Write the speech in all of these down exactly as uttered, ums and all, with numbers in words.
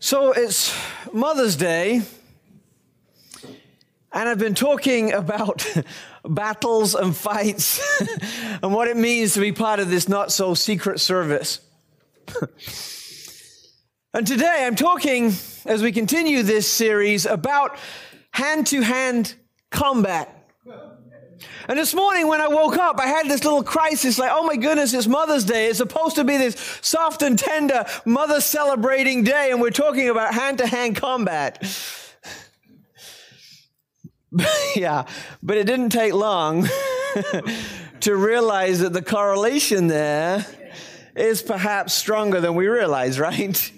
So it's Mother's Day, and I've been talking about battles and fights and what it means to be part of this not-so-secret service. And today I'm talking, as we continue this series, about hand-to-hand combat. And this morning when I woke up, I had this little crisis, like, oh my goodness, it's Mother's Day. It's supposed to be this soft and tender mother-celebrating day, and we're talking about hand-to-hand combat. Yeah, but it didn't take long to realize that the correlation there is perhaps stronger than we realize, right?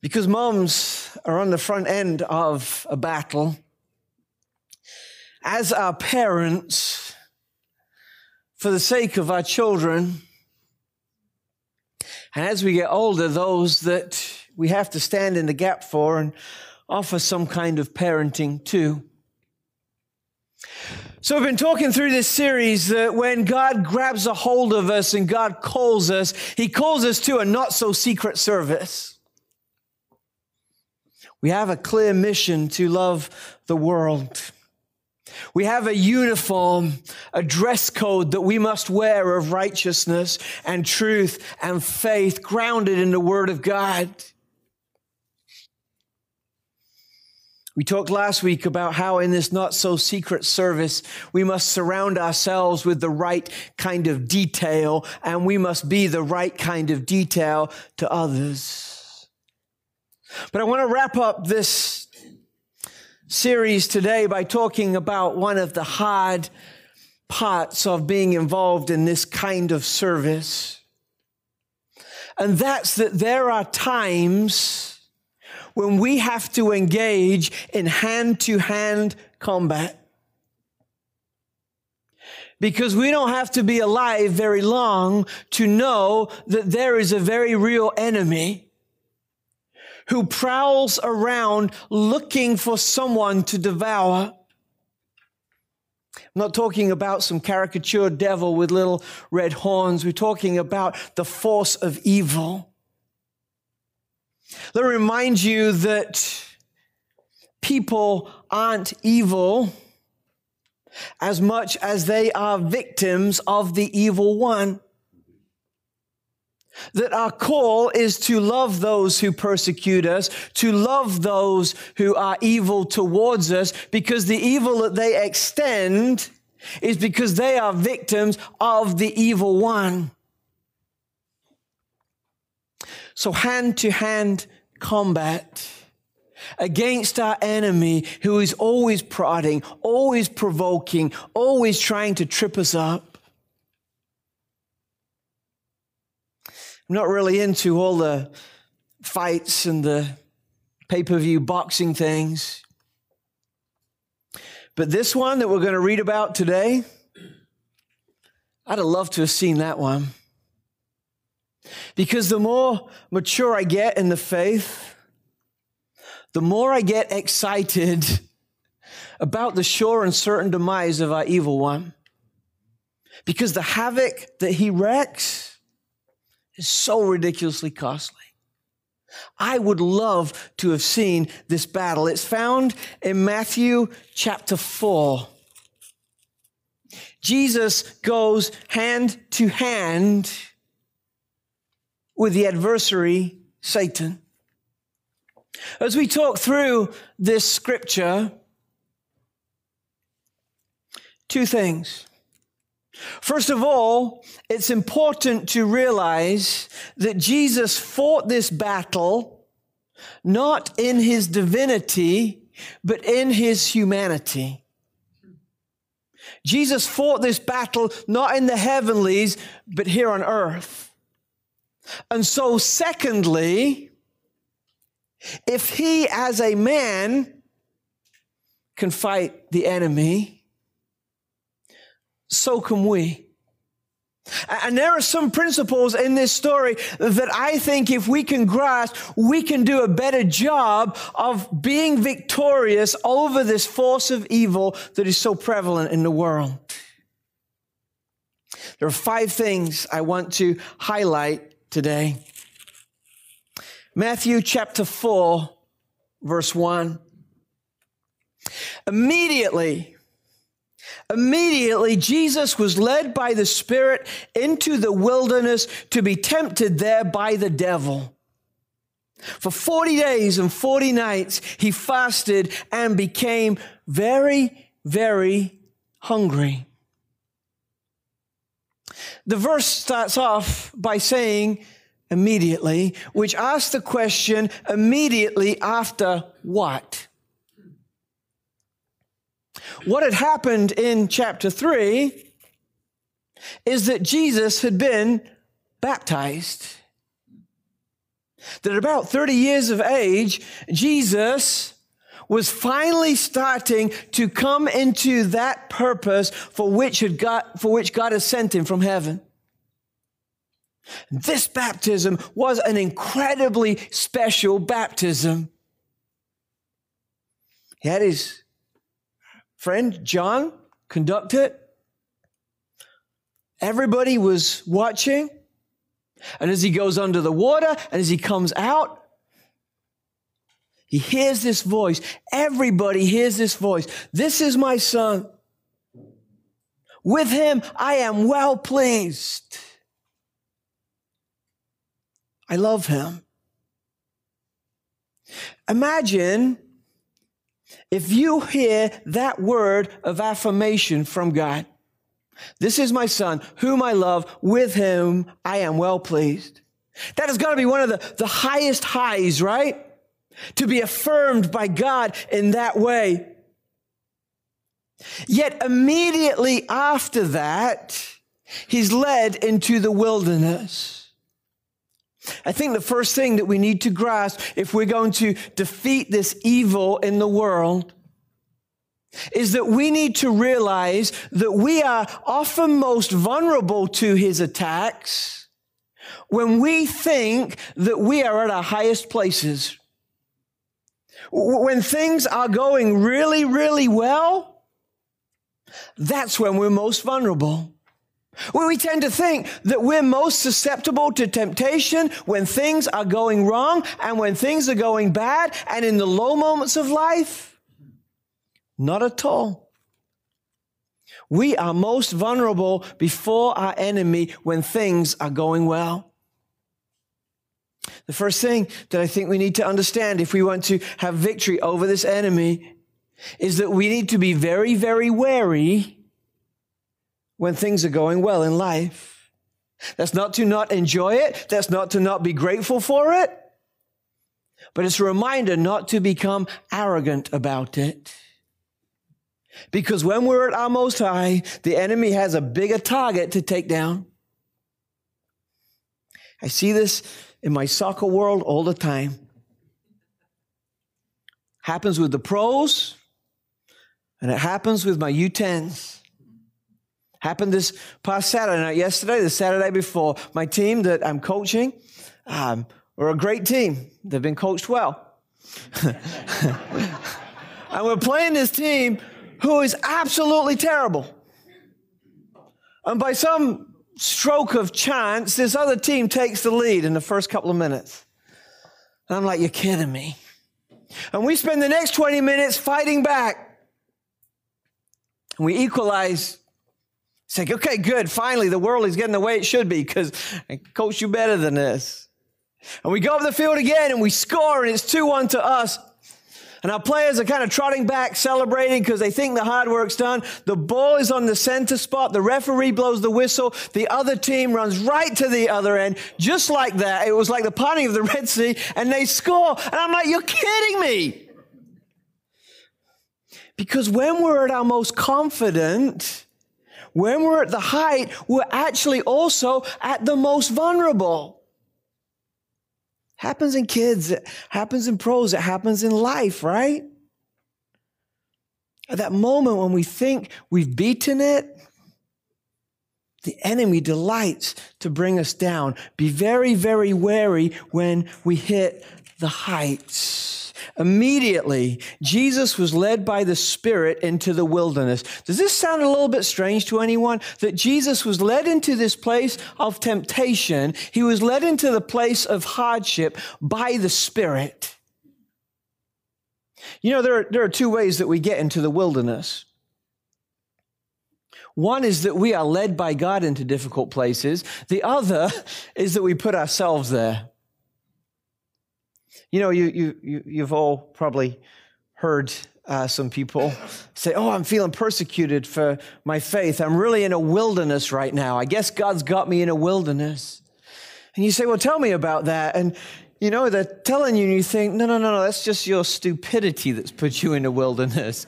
Because moms are on the front end of a battle. As our parents, for the sake of our children, and as we get older, those that we have to stand in the gap for and offer some kind of parenting to. So we've been talking through this series that when God grabs a hold of us and God calls us, He calls us to a not-so-secret service. We have a clear mission to love the world. We have a uniform, a dress code that we must wear of righteousness and truth and faith grounded in the Word of God. We talked last week about how in this not-so-secret service, we must surround ourselves with the right kind of detail, and we must be the right kind of detail to others. But I want to wrap up this series today by talking about one of the hard parts of being involved in this kind of service. And that's that there are times when we have to engage in hand-to-hand combat. Because we don't have to be alive very long to know that there is a very real enemy who prowls around looking for someone to devour. I'm not talking about some caricatured devil with little red horns. We're talking about the force of evil. Let me remind you that people aren't evil as much as they are victims of the evil one. That our call is to love those who persecute us, to love those who are evil towards us, because the evil that they extend is because they are victims of the evil one. So hand-to-hand combat against our enemy who is always prodding, always provoking, always trying to trip us up. I'm not really into all the fights and the pay-per-view boxing things. But this one that we're going to read about today, I'd have loved to have seen that one. Because the more mature I get in the faith, the more I get excited about the sure and certain demise of our evil one. Because the havoc that he wrecks is so ridiculously costly. I would love to have seen this battle. It's found in Matthew chapter four. Jesus goes hand to hand with the adversary, Satan. As we talk through this scripture, two things. First of all, it's important to realize that Jesus fought this battle not in his divinity, but in his humanity. Jesus fought this battle not in the heavenlies, but here on earth. And so secondly, if he as a man can fight the enemy, so can we. And there are some principles in this story that I think if we can grasp, we can do a better job of being victorious over this force of evil that is so prevalent in the world. There are five things I want to highlight today. Matthew chapter four, verse one. Immediately, immediately Jesus was led by the Spirit into the wilderness to be tempted there by the devil. For forty days and forty nights, he fasted and became very, very hungry. The verse starts off by saying immediately, which asks the question, immediately after what? What had happened in chapter three is that Jesus had been baptized. That at about thirty years of age, Jesus was finally starting to come into that purpose for which, had God, for which God has sent him from heaven. This baptism was an incredibly special baptism. He had his friend John conduct it. Everybody was watching. And as he goes under the water, and as he comes out, he hears this voice. Everybody hears this voice. This is my son. With him, I am well pleased. I love him. Imagine if you hear that word of affirmation from God. This is my son, whom I love, with him I am well pleased. That has got to be one of the, the highest highs, right? To be affirmed by God in that way. Yet immediately after that, he's led into the wilderness. I think the first thing that we need to grasp if we're going to defeat this evil in the world is that we need to realize that we are often most vulnerable to his attacks when we think that we are at our highest places. When things are going really, really well, that's when we're most vulnerable. When we tend to think that we're most susceptible to temptation when things are going wrong and when things are going bad and in the low moments of life. Not at all. We are most vulnerable before our enemy when things are going well. The first thing that I think we need to understand if we want to have victory over this enemy is that we need to be very, very wary when things are going well in life. That's not to not enjoy it. That's not to not be grateful for it. But it's a reminder not to become arrogant about it. Because when we're at our most high, the enemy has a bigger target to take down. I see this in my soccer world all the time. Happens with the pros, and it happens with my U tens. Happened this past Saturday, not yesterday, the Saturday before. My team that I'm coaching, um, are a great team. They've been coached well. And we're playing this team who is absolutely terrible. And by some stroke of chance, this other team takes the lead in the first couple of minutes. And I'm like, you're kidding me. And we spend the next twenty minutes fighting back. And we equalize. It's like, okay, good. Finally, the world is getting the way it should be because I coach you better than this. And we go up the field again and we score and it's two one to us. And our players are kind of trotting back, celebrating because they think the hard work's done. The ball is on the center spot. The referee blows the whistle. The other team runs right to the other end. Just like that. It was like the parting of the Red Sea, and they score. And I'm like, you're kidding me. Because when we're at our most confident, when we're at the height, we're actually also at the most vulnerable. Happens in kids, it happens in pros, it happens in life, right? At that moment when we think we've beaten it, the enemy delights to bring us down. Be very, very wary when we hit the heights. Immediately, Jesus was led by the Spirit into the wilderness. Does this sound a little bit strange to anyone? That Jesus was led into this place of temptation. He was led into the place of hardship by the Spirit. You know, there are, there are two ways that we get into the wilderness. One is that we are led by God into difficult places. The other is that we put ourselves there. You know, you, you, you, you've all probably heard uh, some people say, oh, I'm feeling persecuted for my faith. I'm really in a wilderness right now. I guess God's got me in a wilderness. And you say, well, tell me about that. And, you know, they're telling you and you think, no, no, no, no, that's just your stupidity that's put you in a wilderness.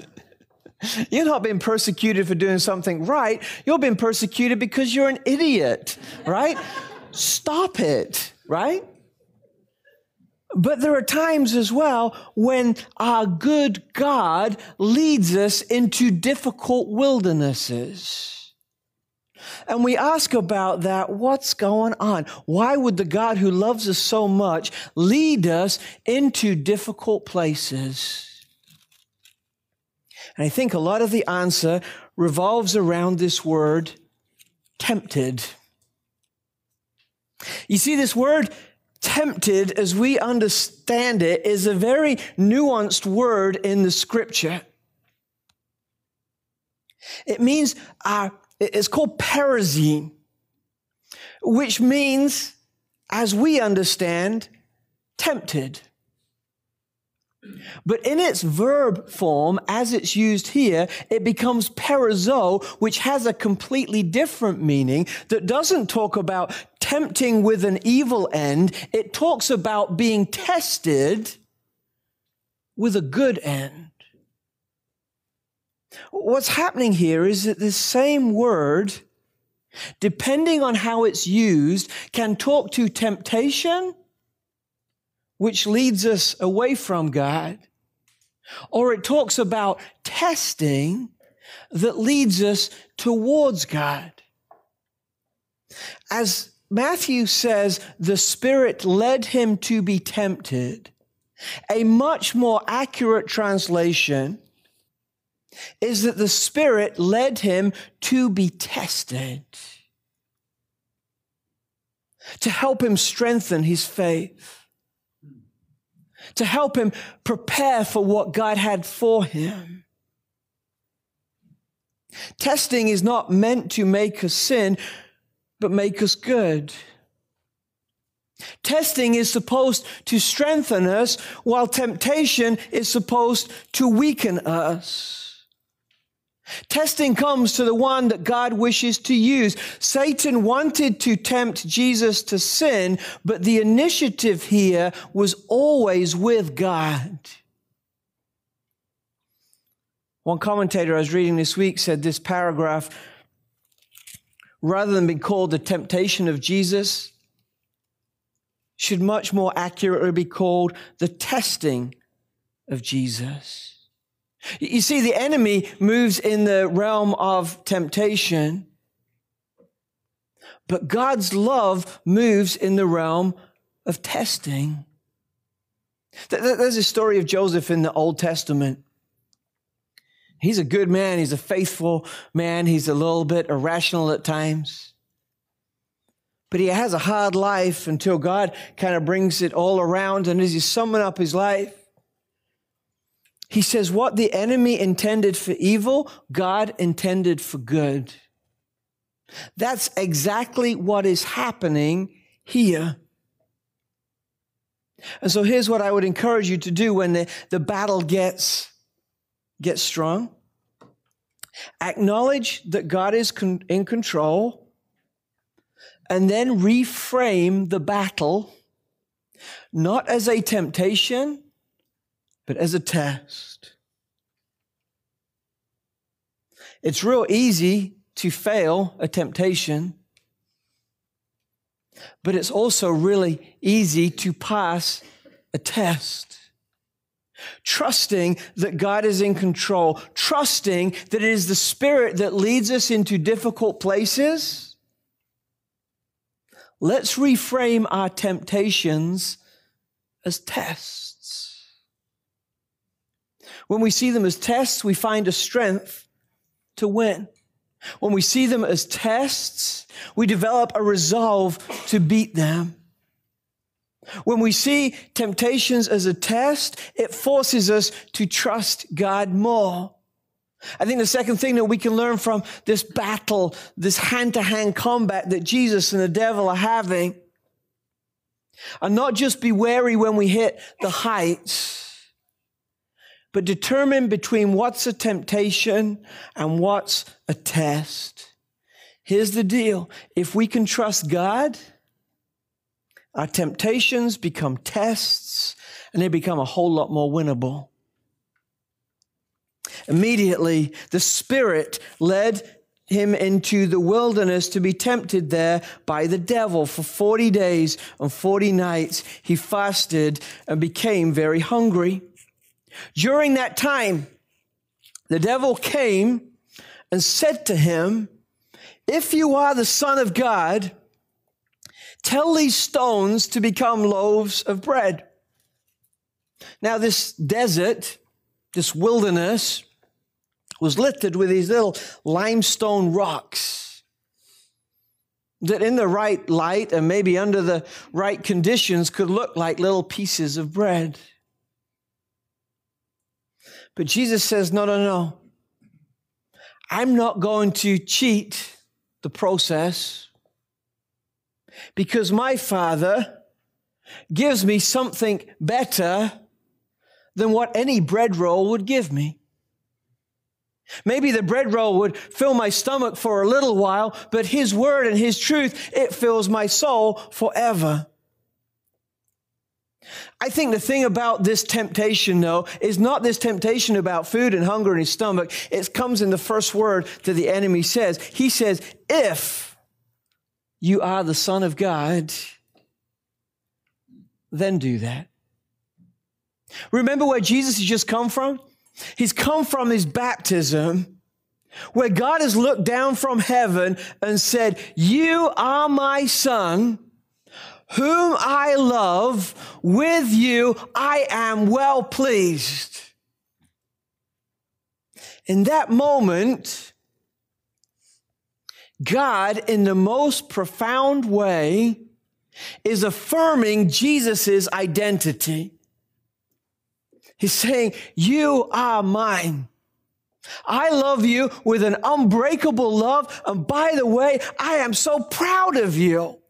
You're not being persecuted for doing something right. You're being persecuted because you're an idiot, right? Stop it, right? But there are times as well when our good God leads us into difficult wildernesses. And we ask about that, what's going on? Why would the God who loves us so much lead us into difficult places? And I think a lot of the answer revolves around this word, tempted. You see, this word, tempted, as we understand it, is a very nuanced word in the Scripture. It means, uh, it's called perazine, which means, as we understand, tempted. But in its verb form, as it's used here, it becomes perazo, which has a completely different meaning that doesn't talk about tempting with an evil end. It talks about being tested with a good end. What's happening here is that this same word, depending on how it's used, can talk to temptation, which leads us away from God, or it talks about testing that leads us towards God. As Matthew says, the Spirit led him to be tempted. A much more accurate translation is that the Spirit led him to be tested, to help him strengthen his faith, to help him prepare for what God had for him. Testing is not meant to make us sin, but make us good. Testing is supposed to strengthen us, while temptation is supposed to weaken us. Testing comes to the one that God wishes to use. Satan wanted to tempt Jesus to sin, but the initiative here was always with God. One commentator I was reading this week said this paragraph, rather than be called the temptation of Jesus, should much more accurately be called the testing of Jesus. You see, the enemy moves in the realm of temptation, but God's love moves in the realm of testing. There's a story of Joseph in the Old Testament. He's a good man. He's a faithful man. He's a little bit irrational at times. But he has a hard life until God kind of brings it all around. And as he's summing up his life, he says, what the enemy intended for evil, God intended for good. That's exactly what is happening here. And so here's what I would encourage you to do when the, the battle gets, gets strong. Acknowledge that God is con- in control, and then reframe the battle, not as a temptation, but as a test. It's real easy to fail a temptation, but it's also really easy to pass a test. Trusting that God is in control, trusting that it is the Spirit that leads us into difficult places. Let's reframe our temptations as tests. When we see them as tests, we find a strength to win. When we see them as tests, we develop a resolve to beat them. When we see temptations as a test, it forces us to trust God more. I think the second thing that we can learn from this battle, this hand-to-hand combat that Jesus and the devil are having, and not just be wary when we hit the heights, but determine between what's a temptation and what's a test. Here's the deal. If we can trust God, our temptations become tests, and they become a whole lot more winnable. Immediately, the Spirit led him into the wilderness to be tempted there by the devil. For forty days and forty nights, he fasted and became very hungry. During that time, the devil came and said to him, "If you are the Son of God, tell these stones to become loaves of bread." Now, this desert, this wilderness, was littered with these little limestone rocks that in the right light and maybe under the right conditions could look like little pieces of bread. But Jesus says, no, no, no. I'm not going to cheat the process because my Father gives me something better than what any bread roll would give me. Maybe the bread roll would fill my stomach for a little while, but his word and his truth, it fills my soul forever. I think the thing about this temptation, though, is not this temptation about food and hunger in his stomach. It comes in the first word that the enemy says. He says, if you are the Son of God, then do that. Remember where Jesus has just come from? He's come from his baptism, where God has looked down from heaven and said, "You are my Son, whom I love. With you I am well pleased." In that moment, God, in the most profound way, is affirming Jesus' identity. He's saying, "You are mine. I love you with an unbreakable love. And by the way, I am so proud of you."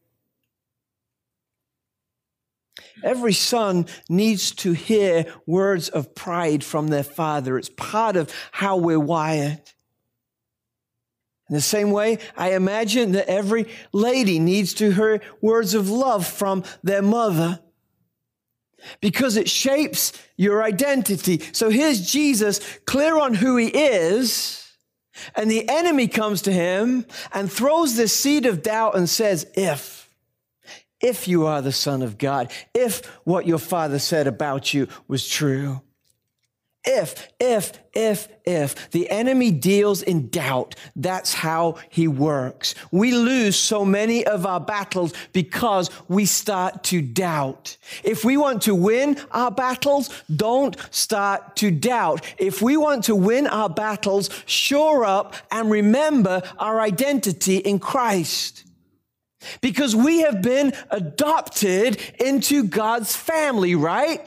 Every son needs to hear words of pride from their father. It's part of how we're wired. In the same way, I imagine that every lady needs to hear words of love from their mother, because it shapes your identity. So here's Jesus, clear on who he is, and the enemy comes to him and throws this seed of doubt and says, if, if you are the Son of God, if what your Father said about you was true, if, if, if, if, the enemy deals in doubt. That's how he works. We lose so many of our battles because we start to doubt. If we want to win our battles, don't start to doubt. If we want to win our battles, shore up and remember our identity in Christ, because we have been adopted into God's family, right?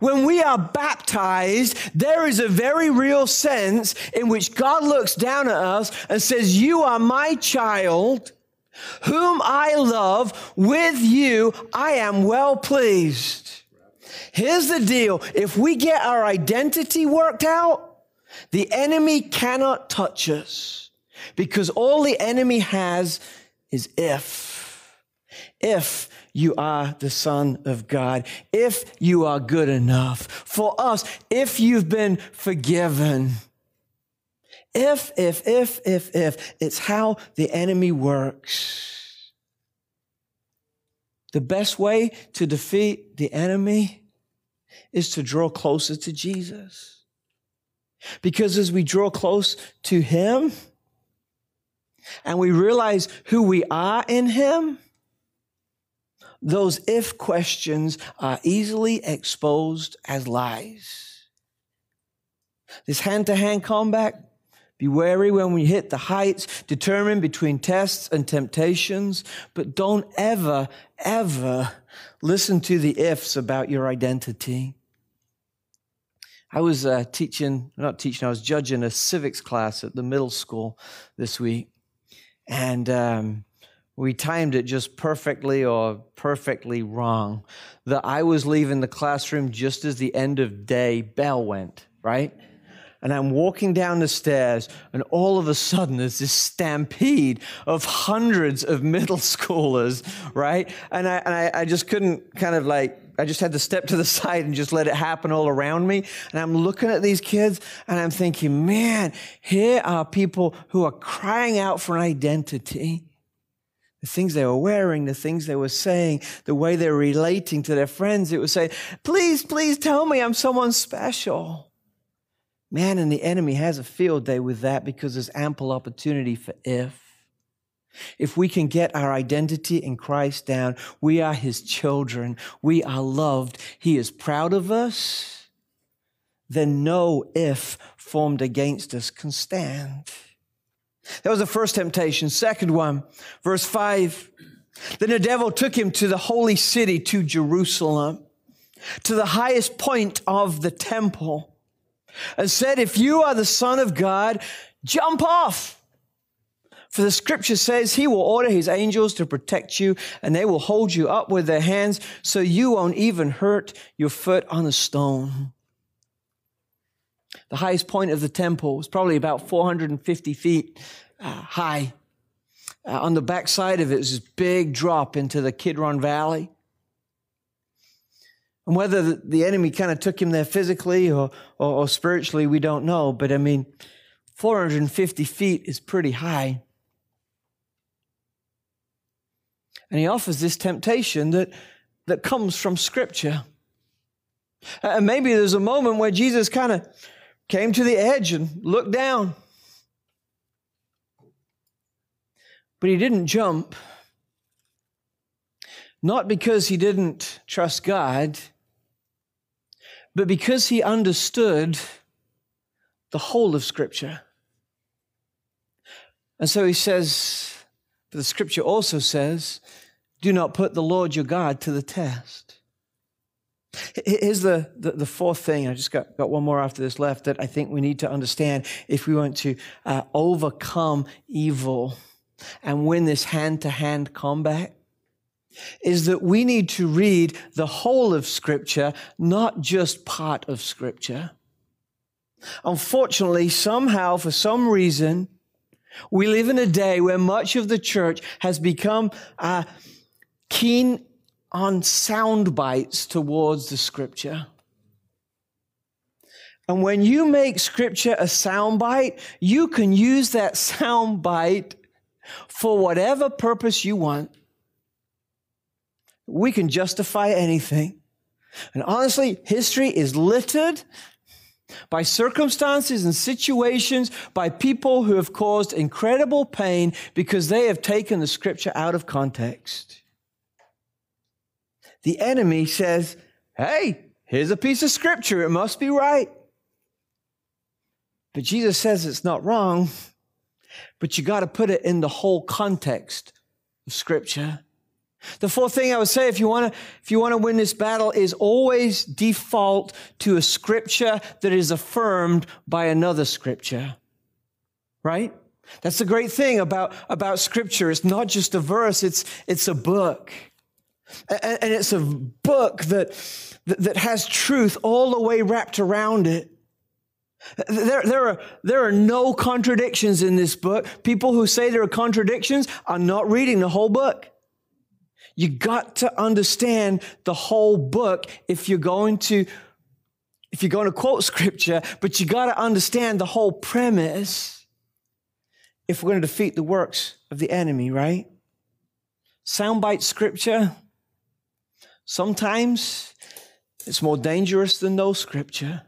When we are baptized, there is a very real sense in which God looks down at us and says, "You are my child, whom I love. With you, I am well pleased." Here's the deal. If we get our identity worked out, the enemy cannot touch us, because all the enemy has is if. If you are the Son of God, if you are good enough for us, if you've been forgiven, if, if, if, if, if, it's how the enemy works. The best way to defeat the enemy is to draw closer to Jesus, because as we draw close to him and we realize who we are in him, those if questions are easily exposed as lies. This hand-to-hand combat. Be wary when we hit the heights, determined between tests and temptations, but don't ever, ever listen to the ifs about your identity. I was uh, teaching, not teaching, I was judging a civics class at the middle school this week, and um, we timed it just perfectly or perfectly wrong, that I was leaving the classroom just as the end of day bell went, right? And I'm walking down the stairs, and all of a sudden, there's this stampede of hundreds of middle schoolers, right? And I and I, I just couldn't kind of like, I just had to step to the side and just let it happen all around me. And I'm looking at these kids, and I'm thinking, man, here are people who are crying out for an identity. The things they were wearing, the things they were saying, the way they were relating to their friends. It was saying, please, please tell me I'm someone special. Man, and the enemy has a field day with that because there's ample opportunity for if. If we can get our identity in Christ down, we are his children. We are loved. He is proud of us. Then no if formed against us can stand. That was the first temptation. Second one, verse five. Then the devil took him to the holy city, to Jerusalem, to the highest point of the temple, and said, if you are the Son of God, jump off. For the scripture says he will order his angels to protect you, and they will hold you up with their hands so you won't even hurt your foot on a stone. The highest point of the temple was probably about four hundred fifty feet uh, high. Uh, on the backside of it was this big drop into the Kidron Valley. And whether the enemy kind of took him there physically or, or, or spiritually, we don't know. But I mean, four hundred fifty feet is pretty high. And he offers this temptation that, that comes from Scripture. And maybe there's a moment where Jesus kind of came to the edge and looked down. But he didn't jump. Not because he didn't trust God, but because he understood the whole of Scripture. And so he says, for the Scripture also says, do not put the Lord your God to the test. Here's the, the, the fourth thing. I just got, got one more after this left that I think we need to understand if we want to uh, overcome evil and win this hand-to-hand combat. Is that we need to read the whole of Scripture, not just part of Scripture. Unfortunately, somehow, for some reason, we live in a day where much of the church has become uh, keen on sound bites towards the Scripture. And when you make Scripture a sound bite, you can use that sound bite for whatever purpose you want. We can justify anything. And honestly, history is littered by circumstances and situations, by people who have caused incredible pain because they have taken the Scripture out of context. The enemy says, hey, here's a piece of Scripture. It must be right. But Jesus says it's not wrong, but you got to put it in the whole context of Scripture. The fourth thing I would say, if you want to, if you want to win this battle, is always default to a Scripture that is affirmed by another Scripture, right? That's the great thing about, about Scripture. It's not just a verse, it's, it's a book. And, and it's a book that, that, that has truth all the way wrapped around it. There, there are, there are no contradictions in this book. People who say there are contradictions are not reading the whole book. You got to understand the whole book if you're going to, if you're going to quote Scripture, but you got to understand the whole premise if we're going to defeat the works of the enemy, right? Soundbite Scripture, sometimes it's more dangerous than no Scripture.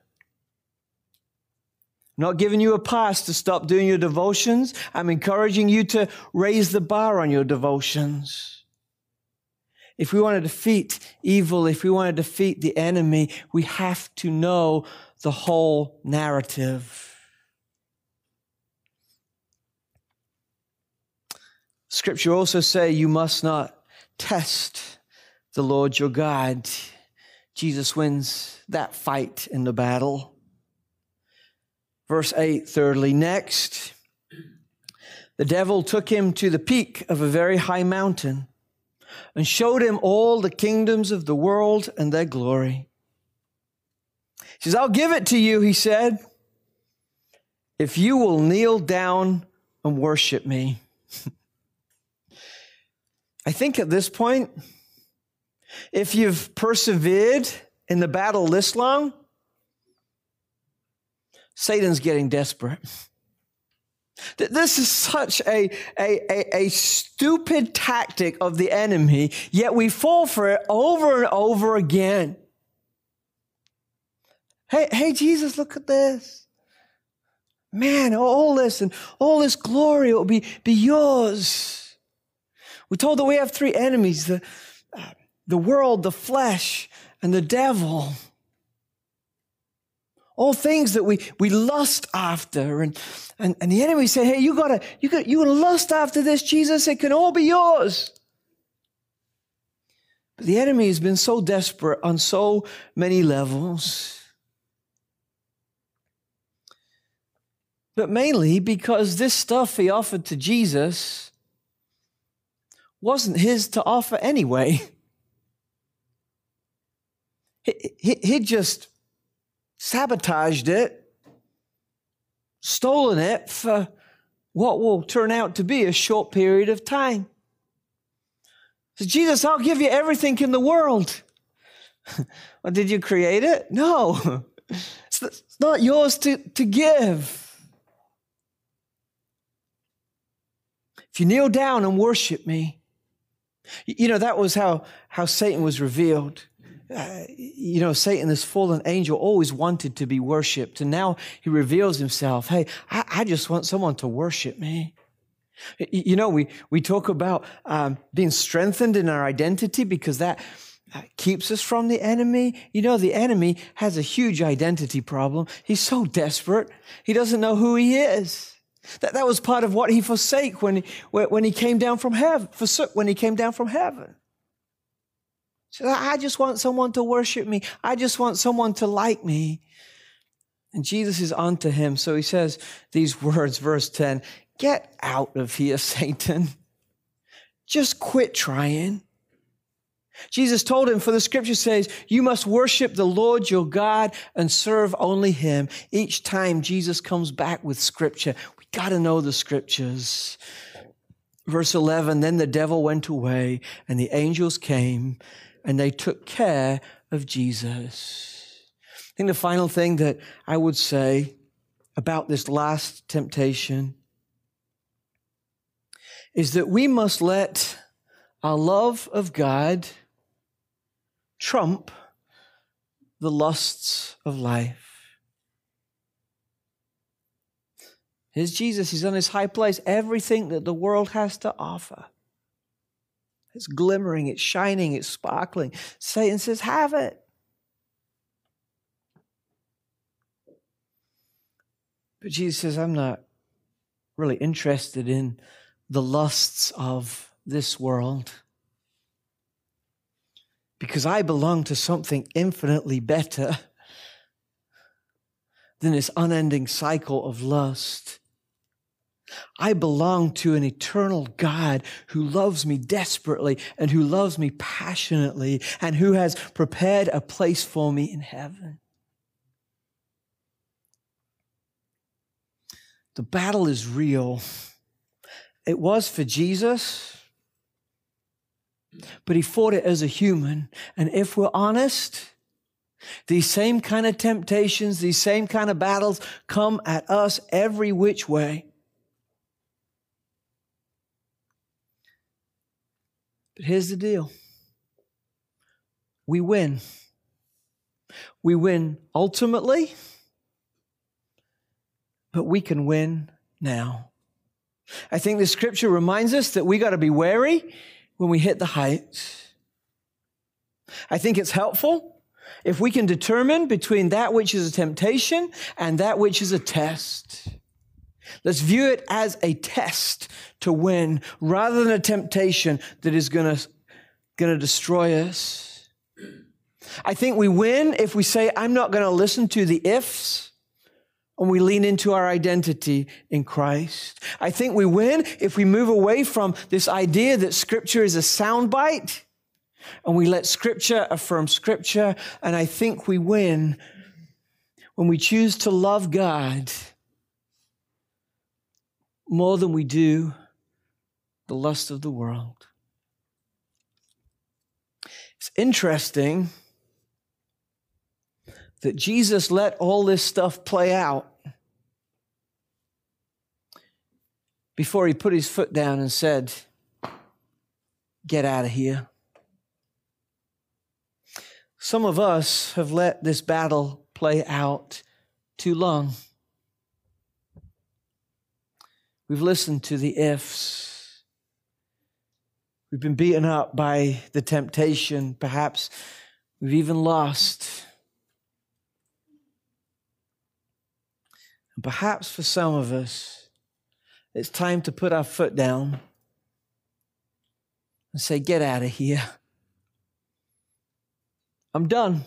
I'm not giving you a pass to stop doing your devotions. I'm encouraging you to raise the bar on your devotions. If we want to defeat evil, if we want to defeat the enemy, we have to know the whole narrative. Scripture also says you must not test the Lord your God. Jesus wins that fight in the battle. Verse eight, thirdly, next, the devil took him to the peak of a very high mountain and showed him all the kingdoms of the world and their glory. He says, I'll give it to you, he said, if you will kneel down and worship me. I think at this point, if you've persevered in the battle this long, Satan's getting desperate. This is such a, a, a, a stupid tactic of the enemy, yet we fall for it over and over again. Hey, hey, Jesus, look at this. Man, all this and all this glory will be, be yours. We're told that we have three enemies, the, uh, the world, the flesh, and the devil. All things that we, we lust after. And, and, and the enemy said, hey, you gotta, you gotta, you gotta lust after this, Jesus. It can all be yours. But the enemy has been so desperate on so many levels. But mainly because this stuff he offered to Jesus wasn't his to offer anyway. He, he, he just sabotaged it, stolen it for what will turn out to be a short period of time. So Jesus, I'll give you everything in the world. Well, did you create it? No, it's not yours to, to give. If you kneel down and worship me, you know, that was how, how Satan was revealed. Uh, you know, Satan, this fallen angel, always wanted to be worshipped. And now he reveals himself. Hey, I, I just want someone to worship me. You know, we, we talk about um, being strengthened in our identity because that uh, keeps us from the enemy. You know, the enemy has a huge identity problem. He's so desperate. He doesn't know who he is. That, that was part of what he forsake when he, when he came down from heaven, forsook when he came down from heaven. So I just want someone to worship me. I just want someone to like me. And Jesus is onto him. So he says these words, verse ten, get out of here, Satan. Just quit trying. Jesus told him, for the scripture says, you must worship the Lord your God and serve only him. Each time Jesus comes back with scripture, we got to know the scriptures. Verse eleven, then the devil went away and the angels came and they took care of Jesus. I think the final thing that I would say about this last temptation is that we must let our love of God trump the lusts of life. Here's Jesus. He's on his high place. Everything that the world has to offer. It's glimmering. It's shining. It's sparkling. Satan says, have it. But Jesus says, I'm not really interested in the lusts of this world because I belong to something infinitely better than this unending cycle of lust. I belong to an eternal God who loves me desperately and who loves me passionately and who has prepared a place for me in heaven. The battle is real. It was for Jesus, but he fought it as a human. And if we're honest, these same kind of temptations, these same kind of battles come at us every which way. But here's the deal. We win. We win ultimately, but we can win now. I think the scripture reminds us that we got to be wary when we hit the heights. I think it's helpful if we can determine between that which is a temptation and that which is a test. Let's view it as a test to win rather than a temptation that is going to going to destroy us. I think we win if we say, I'm not going to listen to the ifs, and we lean into our identity in Christ. I think we win if we move away from this idea that Scripture is a soundbite, and we let Scripture affirm Scripture. And I think we win when we choose to love God more than we do the lust of the world. It's interesting that Jesus let all this stuff play out before he put his foot down and said, get out of here. Some of us have let this battle play out too long. We've listened to the ifs. We've been beaten up by the temptation. Perhaps we've even lost. And perhaps for some of us, it's time to put our foot down and say, get out of here. I'm done.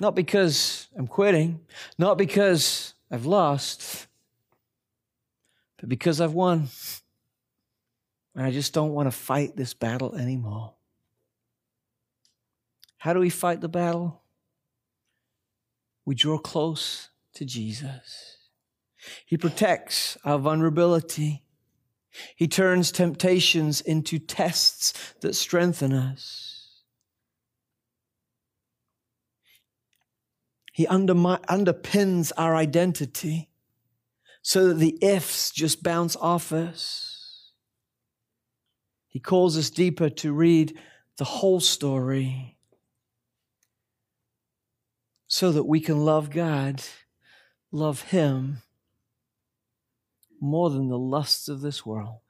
Not because I'm quitting, not because I've lost, but because I've won. And I just don't want to fight this battle anymore. How do we fight the battle? We draw close to Jesus. He protects our vulnerability. He turns temptations into tests that strengthen us. He underpins our identity so that the ifs just bounce off us. He calls us deeper to read the whole story so that we can love God, love Him more than the lusts of this world.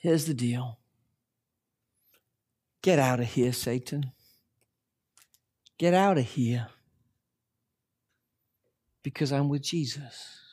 Here's the deal. Get out of here, Satan. Get out of here, because I'm with Jesus.